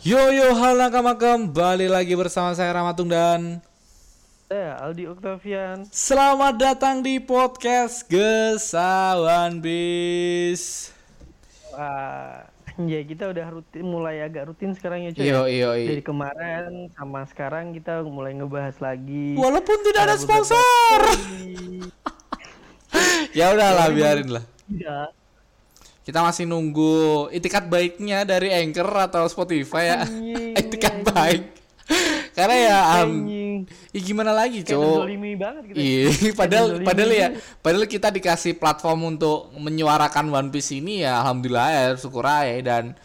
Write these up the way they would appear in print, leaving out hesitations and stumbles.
Yo, halo nakama, kembali lagi bersama saya Ramatung dan saya Aldi Octavian. Selamat datang di podcast Gesawan Bis. Wah, ya kita udah rutin, mulai agak rutin sekarang ya cuy. Yo. Dari kemarin sama sekarang kita mulai ngebahas lagi. Walaupun tidak ada sponsor. Ya udahlah, biarin lah. Ya. Kita masih nunggu itikat baiknya dari Anchor atau Spotify ya. Itikat baik. Karena ya gimana lagi, Cuk? Gitu. Iya, padahal kita dikasih platform untuk menyuarakan One Piece ini ya, alhamdulillah ya, syukur aja. Dan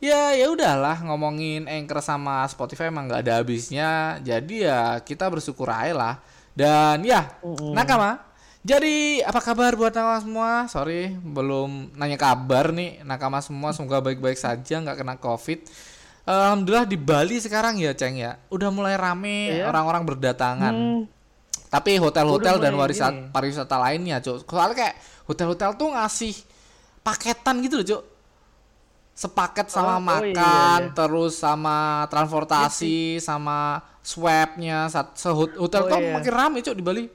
ya udahlah, ngomongin Anchor sama Spotify emang enggak ada habisnya. Jadi ya kita bersyukur aja lah. Dan ya, nakama. Jadi apa kabar buat nakama semua? Sorry belum nanya kabar nih nakama semua, semoga baik-baik saja, nggak kena covid. Alhamdulillah di Bali sekarang ya Ceng ya, udah mulai rame orang-orang berdatangan. Tapi hotel-hotel dan pariwisata lainnya Cuk. Soalnya kayak hotel-hotel tuh ngasih paketan gitu loh Cuk. Sepaket sama makan. Terus sama transportasi sama swabnya. Hotel tuh makin rame Cuk di Bali.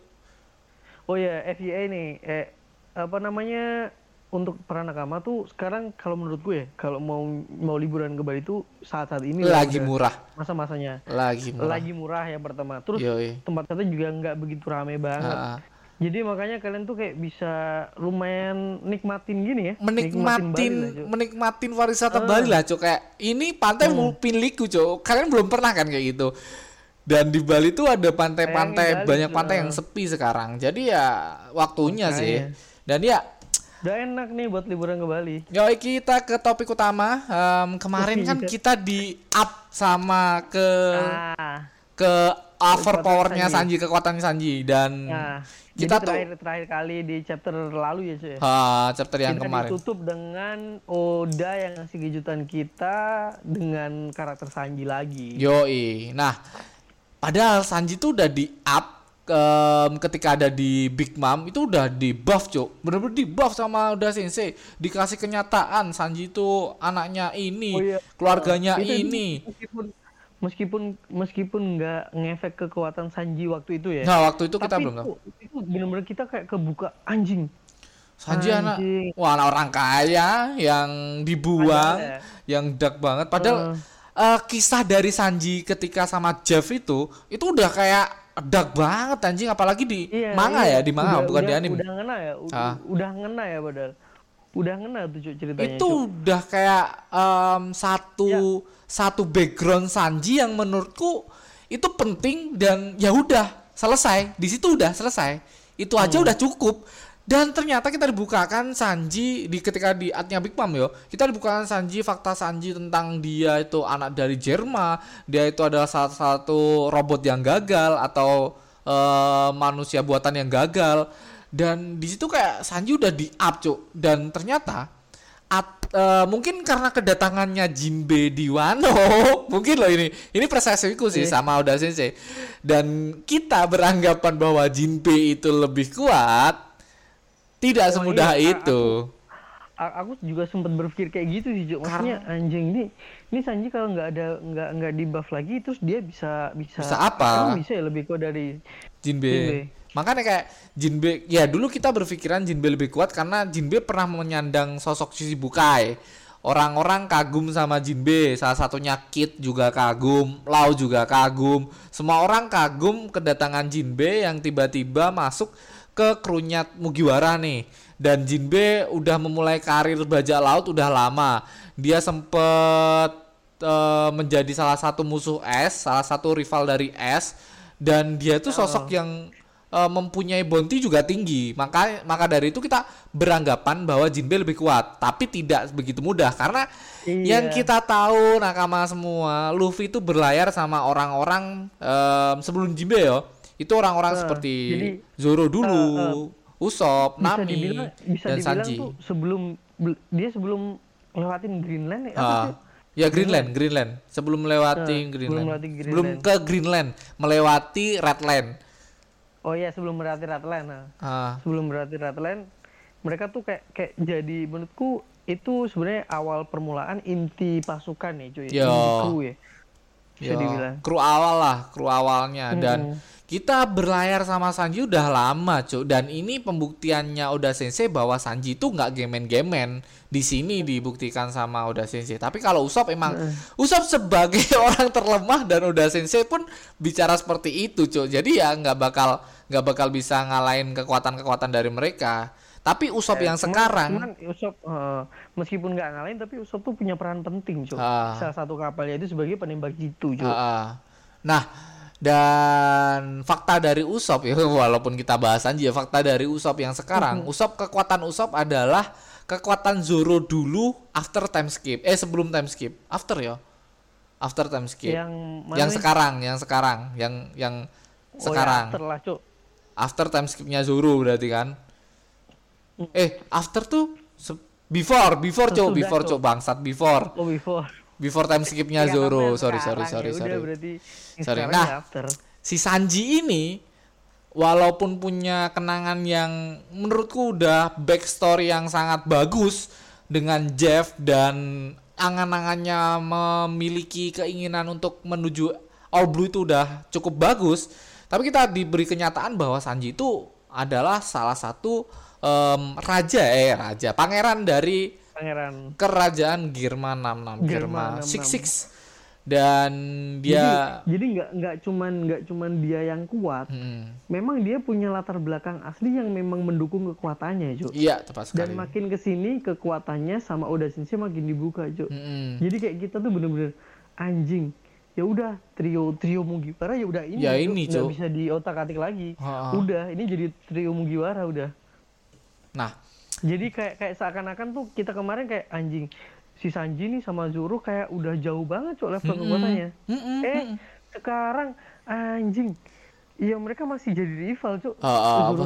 Oh ya, FYI nih, untuk para nakama tuh sekarang kalau menurut gue, kalau mau liburan ke Bali tuh saat-saat ini lagi murah. Masa-masanya. Lagi murah yang pertama. Terus tempat-tempatnya juga nggak begitu rame banget. Jadi makanya kalian tuh kayak bisa lumayan nikmatin gini ya. Menikmatin pariwisata Bali lah, Cuk. Kayak ini pantai milikku, Cuk. Kalian belum pernah kan kayak gitu. Dan di Bali tuh ada pantai-pantai, banyak pantai yang sepi sekarang. Jadi ya waktunya sih. Dan ya udah enak nih buat liburan ke Bali. Yoi, kita ke topik utama. Kemarin kan kita di up sama ke overpowernya Sanji, kekuatan Sanji. Dan kita tuh terakhir kali di chapter lalu ya cuy. Chapter yang kemarin. Kita ditutup dengan Oda yang ngasih kejutan kita dengan karakter Sanji lagi. Yoi. Nah, padahal Sanji tuh udah di up ketika ada di Big Mom itu udah di buff Cuk. Bener-bener di buff sama Oda Sensei. Dikasih kenyataan Sanji itu anaknya ini, keluarganya ini. Meskipun nggak ngefek kekuatan Sanji waktu itu ya. Nah waktu itu kita belum tahu. Itu bener-bener kita kayak kebuka anjing. Sanji anak orang kaya yang dibuang, yang dark banget. Padahal kisah dari Sanji ketika sama Jeff itu udah kayak dark banget anjing, apalagi di manga ya, di manga bukan di anime. Udah ngena ya padahal. Udah ngena tuh ceritanya. Itu udah kayak satu background Sanji yang menurutku itu penting dan ya udah selesai. Di situ udah selesai. Itu aja udah cukup. Dan ternyata kita dibukakan Sanji ketika di artnya Big Mom yo. Kita dibukakan Sanji, fakta Sanji tentang dia itu anak dari Germa. Dia itu adalah salah satu robot yang gagal atau manusia buatan yang gagal. Dan di situ kayak Sanji udah di up Cuk. Dan ternyata mungkin karena kedatangannya Jinbei di Wano. Mungkin loh ini persepsiku sih sama Oda Sensei. Dan kita beranggapan bahwa Jinbei itu lebih kuat. Tidak semudah itu. Aku juga sempat berpikir kayak gitu sih, Cuk. Maksudnya anjing ini Sanji kalau nggak di buff lagi, terus dia bisa apa? Bisa ya lebih kuat dari Jinbei. Makanya kayak Jinbei, ya dulu kita berpikiran Jinbei lebih kuat karena Jinbei pernah menyandang sosok Shichibukai. Orang-orang kagum sama Jinbei, salah satunya Kid juga kagum, Lau juga kagum. Semua orang kagum kedatangan Jinbei yang tiba-tiba masuk ke krunya Mugiwara nih. Dan Jinbei udah memulai karir bajak laut udah lama. Dia sempet menjadi salah satu musuh S, salah satu rival dari S. Dan dia tuh sosok yang mempunyai bounty juga tinggi. Maka dari itu kita beranggapan bahwa Jinbei lebih kuat. Tapi tidak begitu mudah. Karena yang kita tahu nakama semua, Luffy tuh berlayar sama orang-orang sebelum Jinbei yo. Itu orang-orang seperti Zoro dulu, Usopp, Nami, dan Sanji. Tuh sebelum lewatin Greenland ya Greenland. Sebelum melewati Greenland. Sebelum ke Greenland, melewati Redland. Oh iya, sebelum melewati Redland. Sebelum melewati Redland, mereka tuh kayak jadi menurutku itu sebenarnya awal permulaan inti pasukan nih cuy, inti kru ya. Bisa dibilang. Kru awal lah, kru awalnya dan kita berlayar sama Sanji udah lama cuy, dan ini pembuktiannya Oda Sensei bahwa Sanji itu nggak gemen-gemen. Di sini dibuktikan sama Oda Sensei. Tapi kalau Usopp emang Usopp sebagai orang terlemah dan Oda Sensei pun bicara seperti itu cuy. Jadi ya nggak bakal bisa ngalahin kekuatan-kekuatan dari mereka. Tapi Usopp yang sekarang Usopp meskipun nggak ngalahin tapi Usopp tuh punya peran penting cuy. Salah satu kapalnya itu sebagai penembak jitu cuy. Nah, dan fakta dari Usopp ya, walaupun kita bahas aja fakta dari Usopp yang sekarang, kekuatan Usopp adalah kekuatan Zoro dulu after time skip. Sebelum time skip. After time skip. Yang sekarang. Ya, after lah, Cuk. After time skipnya Zoro berarti kan. After tuh before Cuk, before Cuk bangsat, before time skipnya Zoro. Sorry. Nah, si Sanji ini walaupun punya kenangan yang menurutku udah backstory yang sangat bagus dengan Jeff dan angan-angannya memiliki keinginan untuk menuju All Blue itu udah cukup bagus, tapi kita diberi kenyataan bahwa Sanji itu adalah salah satu pangeran dari kerajaan Germa 66 dan dia jadi nggak cuman dia yang kuat, memang dia punya latar belakang asli yang memang mendukung kekuatannya Cuk. Iya, tepat sekali. Dan makin kesini kekuatannya sama Oda Sensei makin dibuka Cuk. Jadi kayak kita tuh bener-bener anjing, ya udah trio Mugiwara ya udah ini nggak bisa diotak-atik lagi. Udah ini jadi trio Mugiwara udah. Nah, jadi kayak seakan-akan tuh kita kemarin kayak anjing, si Sanji nih sama Zoro kayak udah jauh banget Cuk level kekuatannya. Sekarang anjing. Iya, mereka masih jadi rival Cuk. Zoro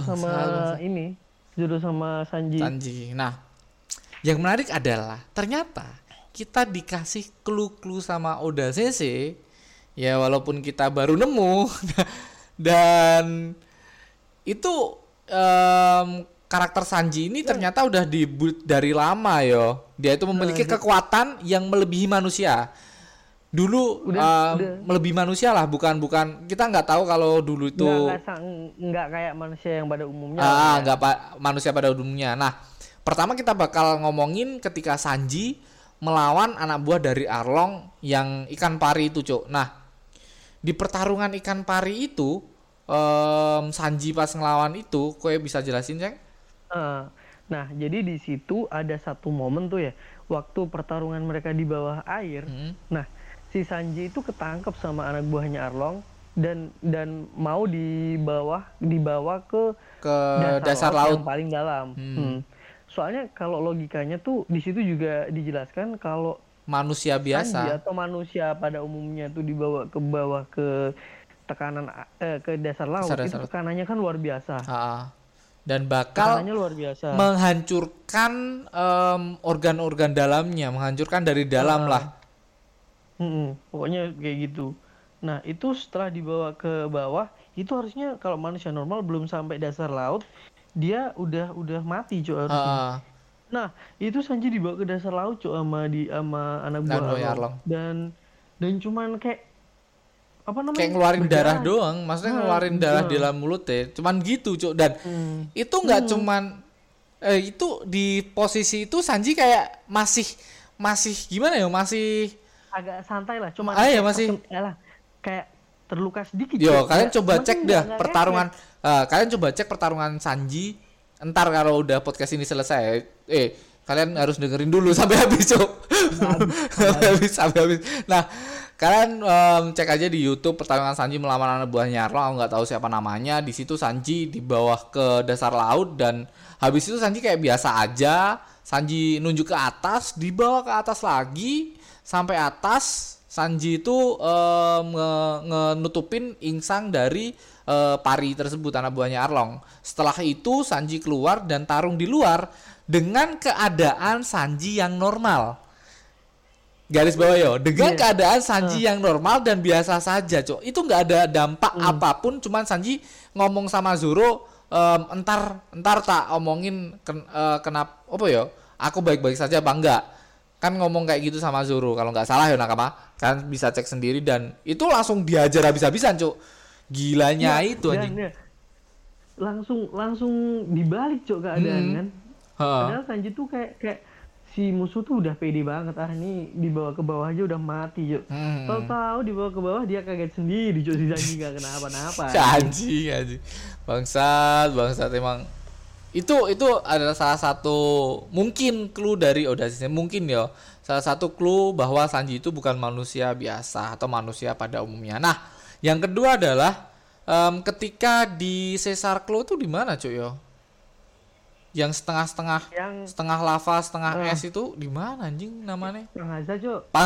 sama Sanji. Nah, yang menarik adalah ternyata kita dikasih clue-clue sama Oda Sensei. Ya walaupun kita baru nemu dan itu karakter Sanji ini ternyata udah dibuild dari lama yo. Dia itu memiliki kekuatan yang melebihi manusia. Dulu melebihi manusia lah, bukan kita nggak tahu kalau dulu itu nggak kayak manusia yang pada umumnya. Manusia pada umumnya. Nah, pertama kita bakal ngomongin ketika Sanji melawan anak buah dari Arlong yang ikan pari itu, Cuk. Nah, di pertarungan ikan pari itu Sanji pas ngelawan itu, kowe bisa jelasin, Ceng? Nah, jadi di situ ada satu momen tuh ya, waktu pertarungan mereka di bawah air. Nah, si Sanji itu ketangkep sama anak buahnya Arlong dan mau dibawa ke dasar laut yang paling dalam. Soalnya kalau logikanya tuh di situ juga dijelaskan kalau manusia biasa Sanji atau manusia pada umumnya tuh dibawa ke bawah ke tekanan ke dasar laut, itu tekanannya kan luar biasa. Dan bakal menghancurkan organ-organ dalamnya, menghancurkan dari dalam lah. Pokoknya kayak gitu. Nah itu setelah dibawa ke bawah, itu harusnya kalau manusia normal belum sampai dasar laut, dia udah mati Cuk harusnya. Nah itu Sanji dibawa ke dasar laut Cuk sama anak buah Arlong. Dan cuman kayak kayak ngeluarin darah doang, maksudnya ngeluarin darah di dalam mulut ya, cuman gitu Cuk. Dan itu nggak cuman itu di posisi itu Sanji kayak masih gimana ya, masih agak santai lah, cuman kayak terluka sedikit Cuk. Kalian coba cek dah pertarungan kalian coba cek pertarungan Sanji, entar kalau udah podcast ini selesai kalian harus dengerin dulu sampai habis Cuk. Sampai habis. Nah, kalian cek aja di YouTube pertarungan Sanji melawan anak buahnya Arlong, aku nggak tahu siapa namanya. Di situ Sanji dibawa ke dasar laut dan habis itu Sanji kayak biasa aja. Sanji nunjuk ke atas, dibawa ke atas lagi sampai atas. Sanji itu nutupin insang dari pari tersebut, anak buahnya Arlong. Setelah itu Sanji keluar dan tarung di luar dengan keadaan Sanji yang normal. Garis bawah yo, dengan keadaan Sanji yang normal dan biasa saja Cuk. Itu nggak ada dampak apapun, cuman Sanji ngomong sama Zoro, entar tak omongin kenapa apa yo aku baik-baik saja apa enggak. Kan ngomong kayak gitu sama Zoro, kalau nggak salah ya nakama. Kan bisa cek sendiri dan itu langsung diajar habis-habisan, Cuk. Gilanya ya, itu anjing. Ya. Langsung dibalik, Cuk, keadaan kan. Padahal Sanji tuh kayak si musuh tuh udah pede banget, ah ini dibawa ke bawah aja udah mati, Cuk. Tahu-tahu dibawa ke bawah dia kaget sendiri, Cuk, si Sanji nggak kenapa-napa. Sanji. Bangsat emang. Itu adalah salah satu mungkin clue dari Oda sih, mungkin ya salah satu clue bahwa Sanji itu bukan manusia biasa atau manusia pada umumnya. Nah, yang kedua adalah ketika di Caesar Clown tuh di mana, Cuk, yo? Yang setengah lava, setengah es itu di mana anjing namanya? Punk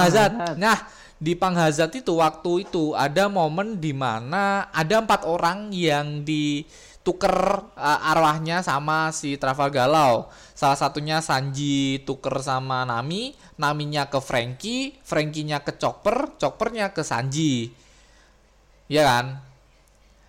Hazard. Nah, di Punk Hazard itu waktu itu ada momen di mana ada 4 orang yang tuker arwahnya sama si Trafalgar Law. Salah satunya Sanji tuker sama Nami, Naminya ke Franky, Franky-nya ke Chopper, Chopper-nya ke Sanji. Iya kan?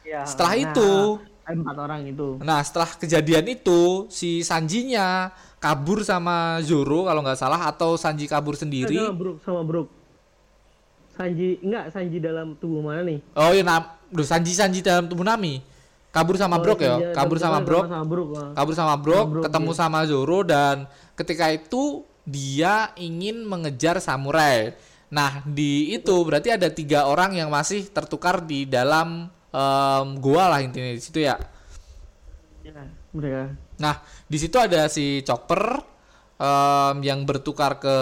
Ya, setelah itu 4 orang itu. Nah, setelah kejadian itu si Sanjinya kabur sama Zoro kalau nggak salah, atau Sanji kabur sendiri. Sama Brook. Sanji dalam tubuh mana nih? Oh iya, Sanji dalam tubuh Nami. Kabur sama Brook, ketemu sama Zoro, dan ketika itu dia ingin mengejar samurai. Nah, di itu berarti ada 3 orang yang masih tertukar di dalam goa lah intinya di situ ya. Nah, di situ ada si Chopper yang bertukar ke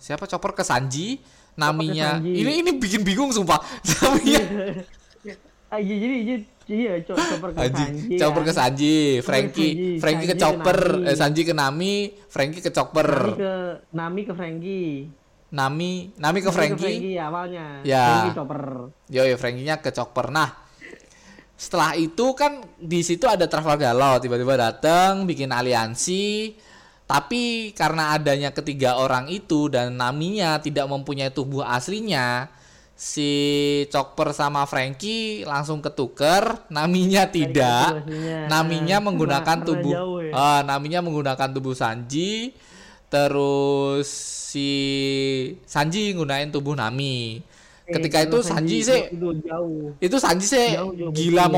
siapa? Chopper ke Sanji, namanya. Ini bikin bingung sumpah. Namanya. Jadi Chopper ke Sanji, Franky ke Chopper, Sanji ke Nami, Franky ke Chopper. Nami ke Franky awalnya. Ya. Franky Chopper. Yo, Franky-nya ke Chopper. Nah, setelah itu kan di situ ada Trafalgar Law tiba-tiba datang bikin aliansi. Tapi karena adanya ketiga orang itu dan Naminya tidak mempunyai tubuh aslinya, si Chopper sama Franky langsung ketuker, Naminya tidak. Naminya menggunakan menggunakan tubuh Sanji, terus si Sanji gunain tubuh Nami. Ketika itu Sanji sih jauh, gila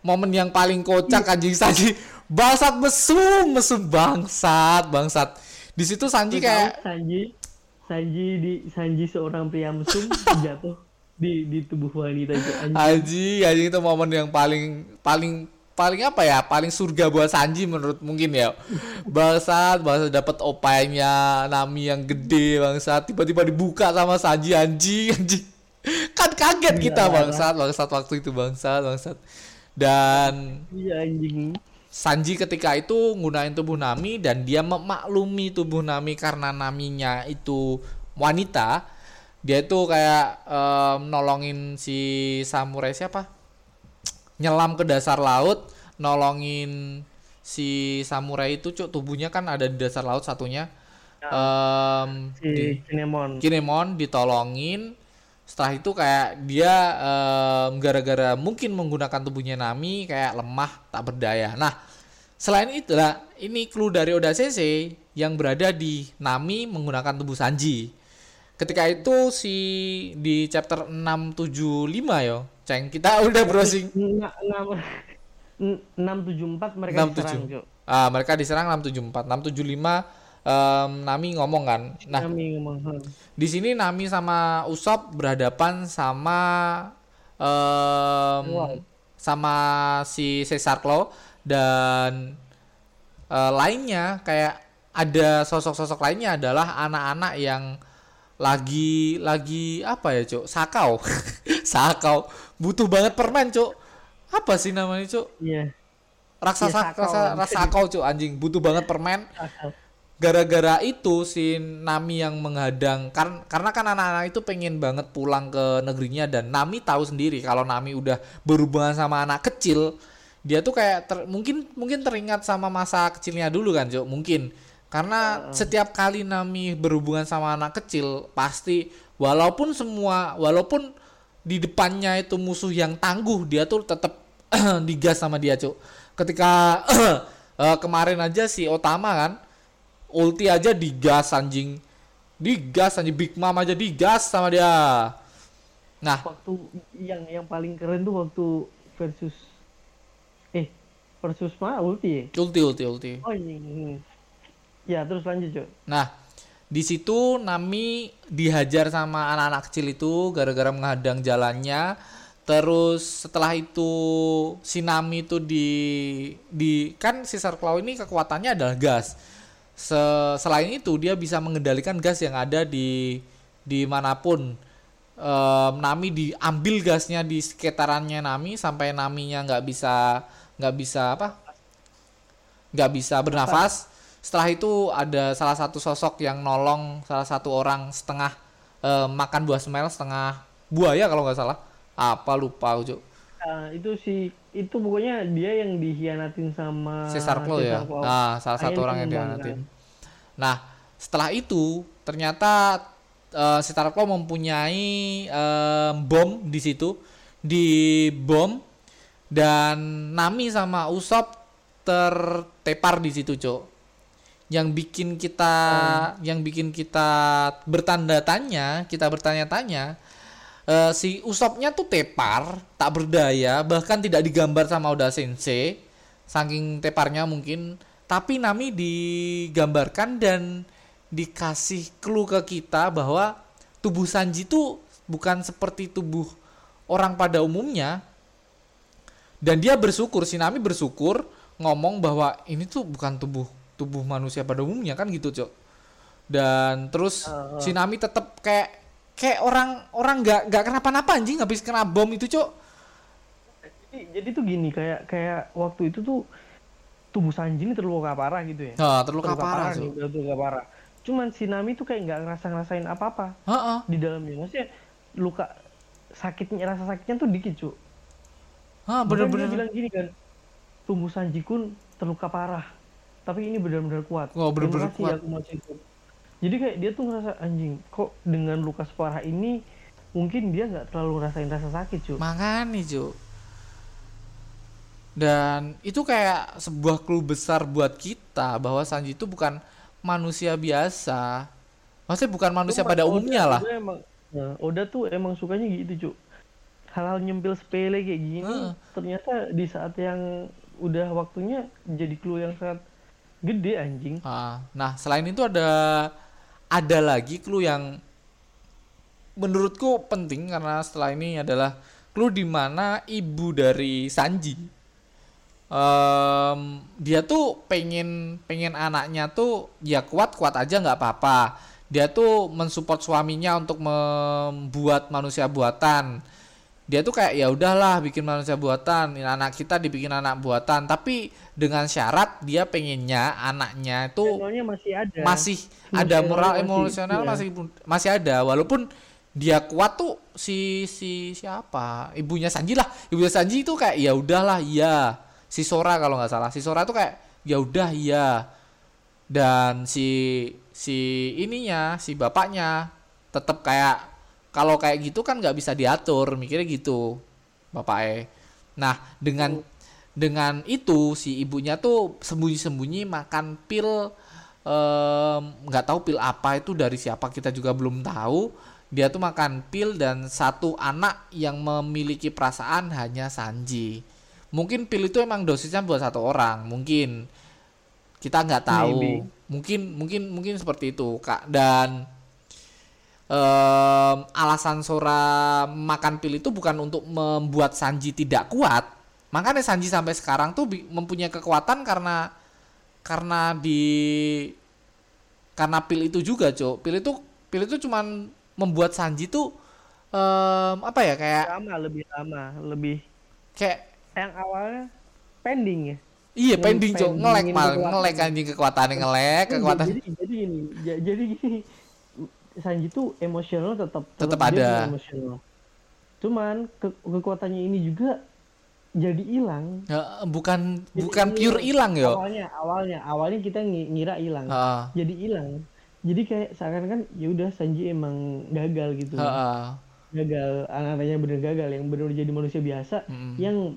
momen yang paling kocak anjing Sanji. Bangsat mesum bangsat. Di situ Sanji kayak Sanji seorang pria mesum jatuh di tubuh wanita itu. Anjing itu momen yang paling apa ya? Paling surga buat Sanji menurut mungkin ya. Bangsat dapat opainya Nami yang gede, bangsat tiba-tiba dibuka sama Sanji anjing. Kan kaget kita bangsat waktu itu bangsat. Dan anjing. Sanji ketika itu nggunain tubuh Nami dan dia memaklumi tubuh Nami karena Naminya itu wanita. Dia itu kayak nolongin si samurai siapa? Nyelam ke dasar laut, nolongin si samurai itu, Cuk, tubuhnya kan ada di dasar laut satunya. Si Kinemon ditolongin. Setelah itu kayak dia gara-gara mungkin menggunakan tubuhnya Nami kayak lemah tak berdaya. Nah, selain itu lah, ini clue dari Oda Sensei yang berada di Nami menggunakan tubuh Sanji. Ketika itu di chapter 675 yo, Ceng, kita udah browsing 674 mereka diserang, Cuk. Ah, mereka diserang 674, 675 Nami ngomong kan. Nah, di sini Nami sama Usopp berhadapan sama si Caesar Clown dan lainnya, kayak ada sosok-sosok lainnya adalah anak-anak yang lagi apa ya, Cuk? Sakau. Butuh banget permen, Cuk. Apa sih namanya, Cuk? Iya. Raksasa sakau, Cuk, anjing. Butuh banget permen. Gara-gara itu si Nami yang menghadang karena kan anak-anak itu pengen banget pulang ke negerinya, dan Nami tahu sendiri kalau Nami udah berhubungan sama anak kecil, dia tuh kayak mungkin teringat sama masa kecilnya dulu kan, Cuk, mungkin karena setiap kali Nami berhubungan sama anak kecil pasti walaupun di depannya itu musuh yang tangguh, dia tuh tetap digas sama dia, Cuk. Ketika kemarin aja si Otama kan Ulti aja digas anjing. Digas anjing, Big Mom aja digas sama dia. Nah, waktu yang paling keren tuh waktu versus mah ulti. Oh ini. Ya, terus lanjut, Cok. Nah, di situ Nami dihajar sama anak-anak kecil itu gara-gara menghadang jalannya. Terus setelah itu si Nami itu di kan Caesar Clown ini kekuatannya adalah gas. Selain itu dia bisa mengendalikan gas yang ada di manapun. Nami diambil gasnya di sekitarannya Nami sampai Naminya nggak bisa bernafas. Setelah itu ada salah satu sosok yang nolong salah satu orang setengah makan buah semel, setengah buaya kalau nggak salah. Apa lupa Ujo? Itu pokoknya dia yang dihianatin sama Caesar Clown ya. Nah, salah satu orang yang dihianatin. Nah, setelah itu ternyata Caesar Clown mempunyai bom di situ, di bom, dan Nami sama Usopp tertepar di situ, Cok. Yang bikin kita bertanya-tanya, si Usoppnya tuh tepar, tak berdaya, bahkan tidak digambar sama Oda Sensei, saking teparnya mungkin. Tapi Nami digambarkan dan dikasih clue ke kita bahwa tubuh Sanji tuh bukan seperti tubuh orang pada umumnya. Dan dia bersyukur, si Nami bersyukur ngomong bahwa ini tuh bukan tubuh manusia pada umumnya kan gitu, Cok. Dan terus si Nami tetap kayak orang enggak kenapa-napa anjing habis kena bom itu, Cok. Jadi tuh gini, kayak waktu itu tuh tubuh Sanji ini terluka parah gitu ya. Nah, terluka parah. Cuman si Nami tuh kayak enggak ngerasain apa-apa. Heeh. Di dalamnya maksudnya luka rasa sakitnya tuh dikit, Cok. Ah, benar-benar bilang gini kan. Tubuh Sanji kun terluka parah, tapi ini benar-benar kuat. Oh, benar-benar kuat. Jadi kayak dia tuh ngerasa anjing, kok dengan luka separah ini mungkin dia nggak terlalu ngerasain rasa sakit, Cuk. Makanya, Cuk. Dan itu kayak sebuah clue besar buat kita bahwa Sanji itu bukan manusia biasa. Maksudnya bukan manusia pada umumnya lah. Oda tuh emang sukanya gitu, Cuk. Hal-hal nyempil sepele kayak gini ternyata di saat yang udah waktunya jadi clue yang sangat gede anjing. Nah, selain itu ada lagi clue yang menurutku penting karena setelah ini adalah clue di mana ibu dari Sanji dia tuh pengen anaknya tuh ya kuat aja nggak apa-apa. Dia tuh mensupport suaminya untuk membuat manusia buatan. Dia tuh kayak ya udahlah bikin manusia buatan, anak kita dibikin anak buatan, tapi dengan syarat dia pengennya anaknya itu masih ada moral emosional ya. masih ada walaupun dia kuat tuh si siapa ibunya Sanji itu kayak ya udahlah ya si Sora kalau nggak salah, si Sora tuh kayak ya udah ya, dan si bapaknya tetap kayak kalau kayak gitu kan nggak bisa diatur, mikirnya gitu bapaknya. Nah, dengan itu si ibunya tuh sembunyi-sembunyi makan pil, nggak tahu pil apa itu dari siapa kita juga belum tahu. Dia tuh makan pil dan satu anak yang memiliki perasaan hanya Sanji. Mungkin pil itu emang dosisnya buat satu orang, mungkin kita nggak tahu. Mungkin seperti itu, Kak. Dan alasan Sora makan pil itu bukan untuk membuat Sanji tidak kuat. Makanya Sanji sampai sekarang tuh mempunyai kekuatan karena pil itu juga, Cok. Pil itu cuman membuat Sanji tuh lebih lama. Kayak yang awalnya pending ya. Iya, pending, Cok. Ngelek anjing kekuatannya kekuatan. Jadi gini. Sanji tuh emosional tetap ada. Emosional. Cuman kekuatannya ini juga jadi hilang. Ya, bukan pure hilang ya. Awalnya kita ngira hilang. Jadi hilang. Jadi kayak seakan-akan ya udah Sanji emang gagal gitu. Gagal, anaknya bener gagal yang bener jadi manusia biasa yang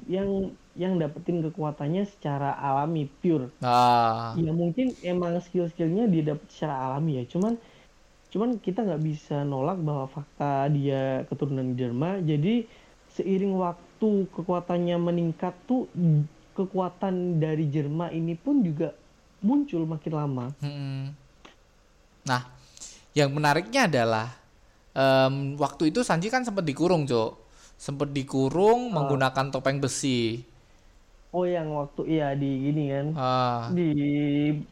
yang dapetin kekuatannya secara alami pure. Ya mungkin emang skill-skillnya dia dapet secara alami ya, cuman kita nggak bisa nolak bahwa fakta dia keturunan Germa. Jadi seiring waktu kekuatannya meningkat tuh, kekuatan dari Germa ini pun juga muncul makin lama. Nah, yang menariknya adalah waktu itu Sanji kan sempat dikurung, Cok. Sempat dikurung menggunakan topeng besi. Oh, yang waktu iya di gini kan. Di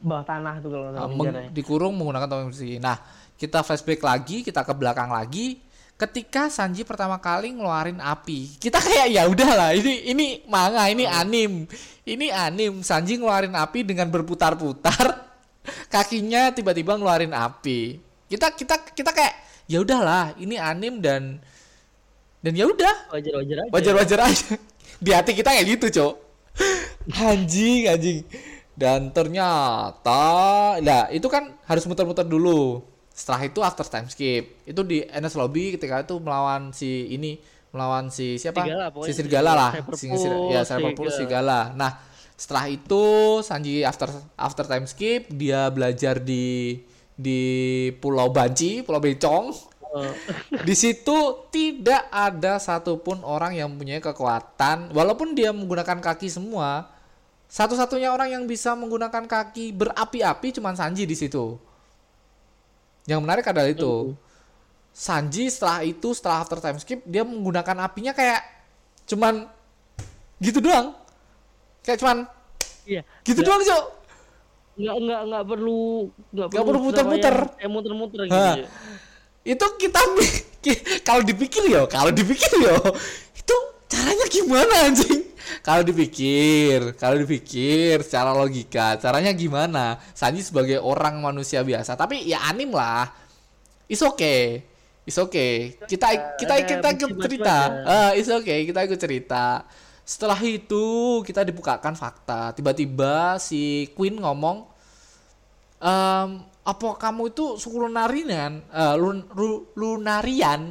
bawah tanah tuh kalau enggak salah. Dikurung menggunakan topeng besi. Nah, kita flashback lagi, kita ke belakang lagi ketika Sanji pertama kali ngeluarin api. Kita kayak ya udahlah, ini manga, ini anim. Ini anim, Sanji ngeluarin api dengan berputar-putar. Kakinya tiba-tiba ngeluarin api. Kita kayak ya udahlah, ini anim dan ya udah wajar aja. Di hati kita kayak gitu, Cok. anjing. Dan ternyata nah itu kan harus muter-muter dulu. Setelah itu after time skip. Itu di Enies Lobby ketika itu melawan si siapa? Si Serigala lah. Silverpool Serigala. Nah, setelah itu Sanji after time skip dia belajar di Pulau Becong. Di situ tidak ada satupun orang yang punya kekuatan walaupun dia menggunakan kaki semua. Satu-satunya orang yang bisa menggunakan kaki berapi-api cuma Sanji di situ. Yang menarik adalah itu. Sanji setelah after time skip dia menggunakan apinya kayak cuman gitu doang. Kayak cuman iya, gitu doang, Cok. Enggak perlu muter-muter. Muter-muter gitu aja. Itu kita kalau dipikir ya itu caranya gimana anjing? Kalau dipikir secara logika, caranya gimana? Sanji sebagai orang manusia biasa, tapi ya anim lah. It's okay. Kita ikut cerita. It's okay, kita ikut cerita. Setelah itu kita dibukakan fakta. Tiba-tiba si Queen ngomong, apa kamu itu suku Lunarian? Lunarian?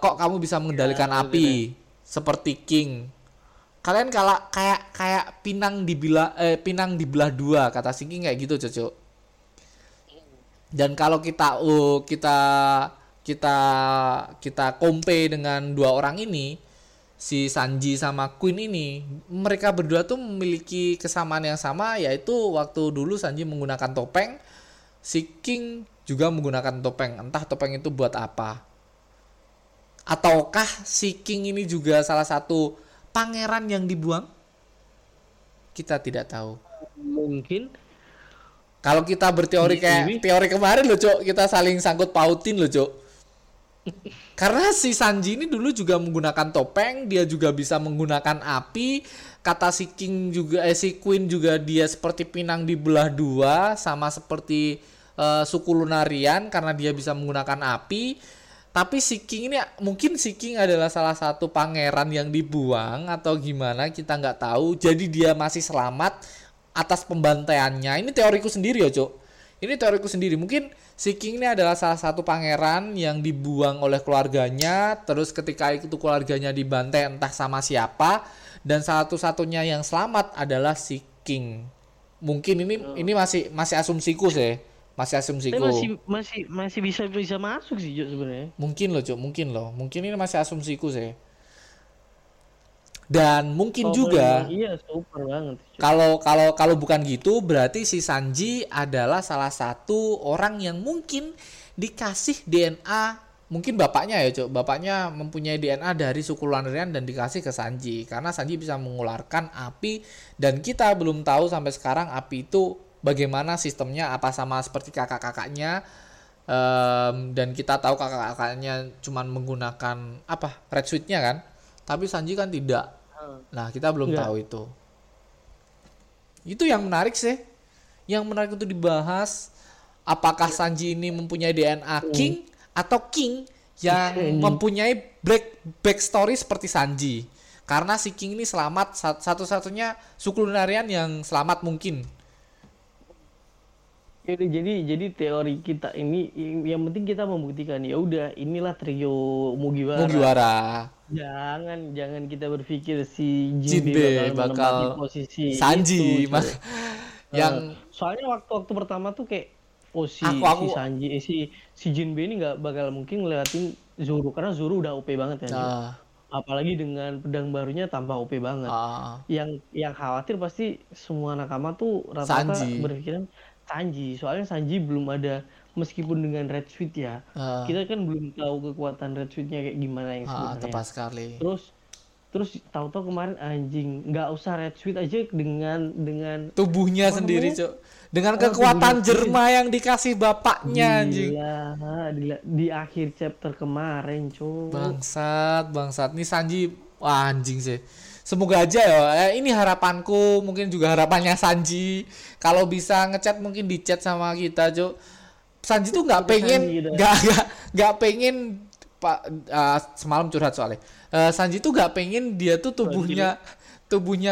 Kok kamu bisa mengendalikan api seperti King? Kalian kayak pinang dibelah dua, kata si King kayak gitu, Cocok. Dan kalau kita compare dengan dua orang ini, si Sanji sama Queen ini, mereka berdua tuh memiliki kesamaan yang sama, yaitu waktu dulu Sanji menggunakan topeng, si King juga menggunakan topeng. Entah topeng itu buat apa. Ataukah si King ini juga salah satu pangeran yang dibuang? Kita tidak tahu. Mungkin kalau kita berteori kayak teori kemarin loh, Cok, kita saling sangkut pautin loh, Cok. Karena si Sanji ini dulu juga menggunakan topeng, dia juga bisa menggunakan api. Kata si King juga, si Queen juga dia seperti pinang dibelah dua, sama seperti suku Lunarian karena dia bisa menggunakan api. Tapi si King ini, mungkin si King adalah salah satu pangeran yang dibuang atau gimana, kita nggak tahu. Jadi dia masih selamat atas pembantaiannya. Ini teoriku sendiri ya, Cok. Mungkin si King ini adalah salah satu pangeran yang dibuang oleh keluarganya. Terus ketika itu keluarganya dibantai entah sama siapa. Dan satu-satunya yang selamat adalah si King. Mungkin ini masih asumsiku sih. Masih bisa masuk sih, Cok, sebenarnya. Mungkin loh. Mungkin ini masih asumsiku sih. Dan mungkin juga iya, super banget. Kalau bukan gitu berarti si Sanji adalah salah satu orang yang mungkin dikasih DNA, mungkin bapaknya ya, Cok. Bapaknya mempunyai DNA dari suku Lunarian dan dikasih ke Sanji karena Sanji bisa mengeluarkan api dan kita belum tahu sampai sekarang api itu bagaimana sistemnya, apa sama seperti kakak-kakaknya. Dan kita tahu kakak-kakaknya cuman menggunakan apa? Red Suit-nya kan. Tapi Sanji kan tidak. Nah, kita belum tahu itu. Itu yang menarik sih. Yang menarik untuk dibahas, apakah Sanji ini mempunyai DNA King atau King yang mempunyai backstory seperti Sanji. Karena si King ini selamat, satu-satunya suku Lunarian yang selamat mungkin. Jadi teori kita ini yang penting kita membuktikan, ya udah inilah trio Mugiwara. Jangan kita berpikir si Jinbei bakal posisi Sanji itu, yang soalnya waktu pertama tuh kayak si Sanji si Jinbei ini nggak bakal mungkin ngelewatin Zoro karena Zoro udah OP banget kan. Apalagi dengan pedang barunya tambah OP banget. Yang khawatir pasti semua nakama tuh rata-rata berpikiran Sanji. Soalnya Sanji belum ada, meskipun dengan Red Suit ya. Kita kan belum tahu kekuatan Red Suitnya kayak gimana yang sebenarnya. Tepat sekali. Terus tahu-tahu kemarin anjing, nggak usah Red Suit aja dengan tubuhnya sendiri, Cuk. Dengan kekuatan Germa yang dikasih bapaknya, anjing. Gila. Di akhir chapter kemarin, Cuk. Bangsat. Nih Sanji, wah anjing sih. Semoga aja ya, ini harapanku, mungkin juga harapannya Sanji. Kalau bisa ngechat mungkin di-chat sama kita, Cuk. Sanji tuh nggak pengen semalam curhat soalnya. Sanji tuh gak pengen dia tuh tubuhnya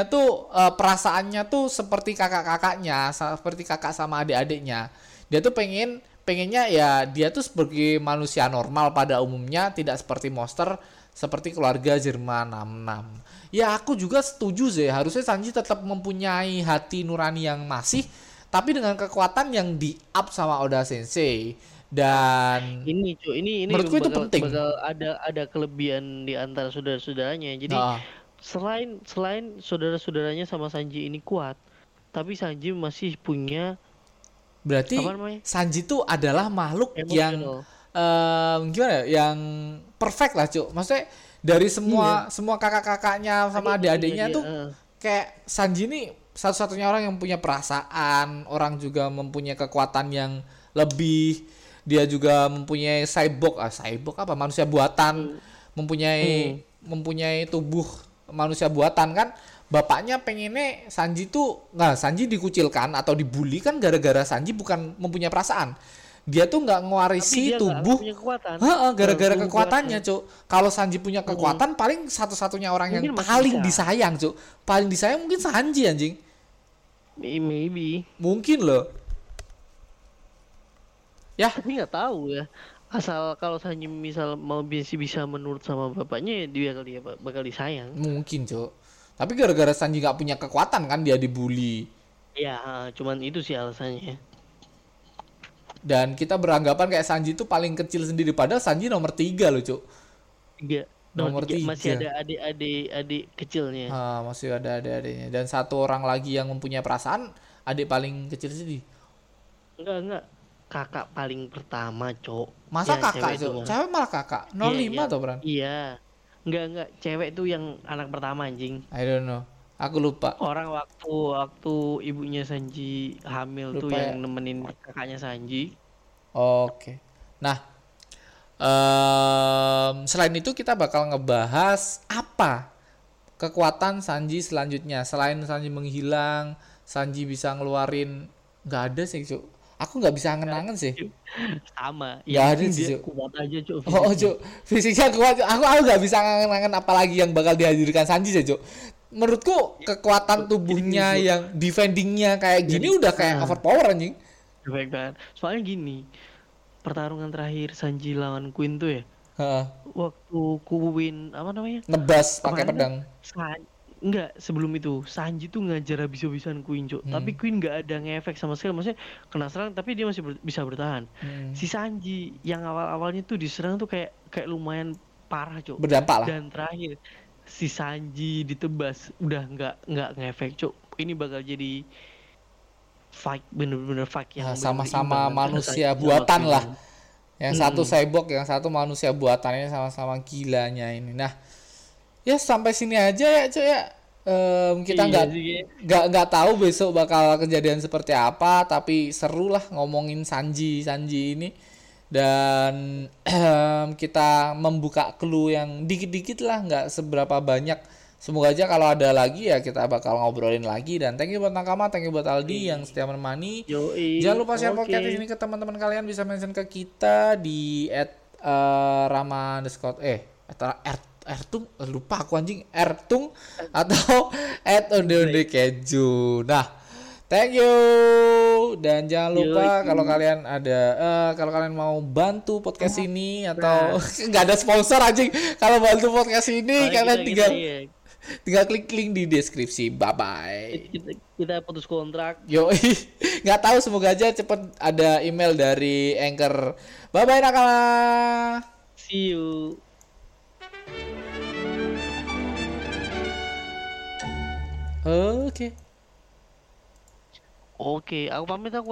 tuh perasaannya tuh seperti kakak-kakaknya, seperti kakak sama adik-adiknya. Dia tuh pengennya ya dia tuh sebagai manusia normal pada umumnya, tidak seperti monster seperti keluarga Germa 66. Ya aku juga setuju sih, harusnya Sanji tetap mempunyai hati nurani yang masih, tapi dengan kekuatan yang di-up sama Oda Sensei. Dan ini menurutku itu penting. Bakal ada kelebihan di antara saudara-saudaranya. Jadi selain saudara-saudaranya sama Sanji ini kuat, tapi Sanji masih punya, berarti Sanji itu adalah makhluk emotional, yang yang perfect lah, Cuk. Maksudnya dari semua kakak-kakaknya sama adik-adiknya tuh kayak Sanji ini satu-satunya orang yang punya perasaan, orang juga mempunyai kekuatan yang lebih. Dia juga mempunyai cyborg manusia buatan, mempunyai tubuh manusia buatan kan. Bapaknya pengennya Sanji tuh Sanji dikucilkan atau dibully kan gara-gara Sanji bukan mempunyai perasaan. Dia tuh nggak ngewarisi tubuh, gara-gara kekuatannya, Cuk. Kalau Sanji punya kekuatan, paling satu-satunya orang mungkin yang paling disayang, Cuk. Paling disayang mungkin Sanji, anjing. Maybe. Mungkin loh. Ya, tapi nggak tahu ya. Asal kalau Sanji misal mau bisa menurut sama bapaknya, dia bakal disayang. Mungkin, Cuk. Tapi gara-gara Sanji nggak punya kekuatan kan, dia dibully. Ya, cuman itu sih alasannya. Dan kita beranggapan kayak Sanji itu paling kecil sendiri, padahal Sanji nomor 3 loh, Cuk. Nomor 3. Masih ada adik-adik kecilnya. Masih ada adik-adiknya. Dan satu orang lagi yang mempunyai perasaan, adik paling kecil sendiri. Enggak. Kakak paling pertama, Cok. Masa kakak, Cok? Cewek malah kakak? 05 tuh, Bran? Iya. Enggak. Cewek tuh yang anak pertama, anjing. I don't know. Aku lupa. Orang waktu ibunya Sanji hamil lupa, tuh yang nemenin kakaknya Sanji. Oke. Nah, selain itu kita bakal ngebahas apa kekuatan Sanji selanjutnya. Selain Sanji menghilang, Sanji bisa ngeluarin... Nggak ada sih, Cok. Aku nggak bisa ngenangin sih. Sama. Ya ada sih, Cuk. Kuat aja, Cuk. Cuk. Fisiknya kuat. Aku nggak bisa ngenangin apalagi yang bakal dihadirkan Sanji sih, Cuk. Menurutku kekuatan tubuhnya yang defendingnya kayak gini udah kayak overpower, anjing. Perfect banget. Soalnya gini, pertarungan terakhir Sanji lawan Queen tuh ya. Waktu Queen nebas pakai pedang. Enggak, sebelum itu Sanji tuh ngajar habis-habisan Queen, Cuk. Tapi Queen enggak ada ngefek sama sekali. Maksudnya kena serang tapi dia masih bisa bertahan. Si Sanji yang awal-awalnya tuh diserang tuh kayak lumayan parah, Cuk. Berdampak lah. Dan terakhir si Sanji ditebas udah enggak ngefek, Cuk. Ini bakal jadi fight, bener-bener fight yang sama-sama manusia buatan lah. Yang satu cyborg, yang satu manusia buatannya, sama-sama gilanya ini. Nah, ya sampai sini aja ya, Cuk, ya. Kita nggak tahu besok bakal kejadian seperti apa, tapi seru lah ngomongin Sanji ini. Dan kita membuka clue yang dikit-dikit lah, nggak seberapa banyak. Semoga aja kalau ada lagi ya kita bakal ngobrolin lagi. Dan thank you buat Nakama, thank you buat Aldi yang setia menemani. Jangan lupa share podcast ini ke teman-teman kalian, bisa mention ke kita di @rama_ertung atau @ondeondekeju. Nah, thank you. dulu dan jangan lupa kalau kalian ada kalau kalian mau bantu podcast ini atau nggak ada sponsor anjing, kalau bantu podcast ini kalian tinggal klik link di deskripsi. Bye bye. Kita putus kontrak. Yo, nggak tahu, semoga aja cepet ada email dari Anchor. Bye bye nakala. See you. Oke. Oke, aku pamit aku.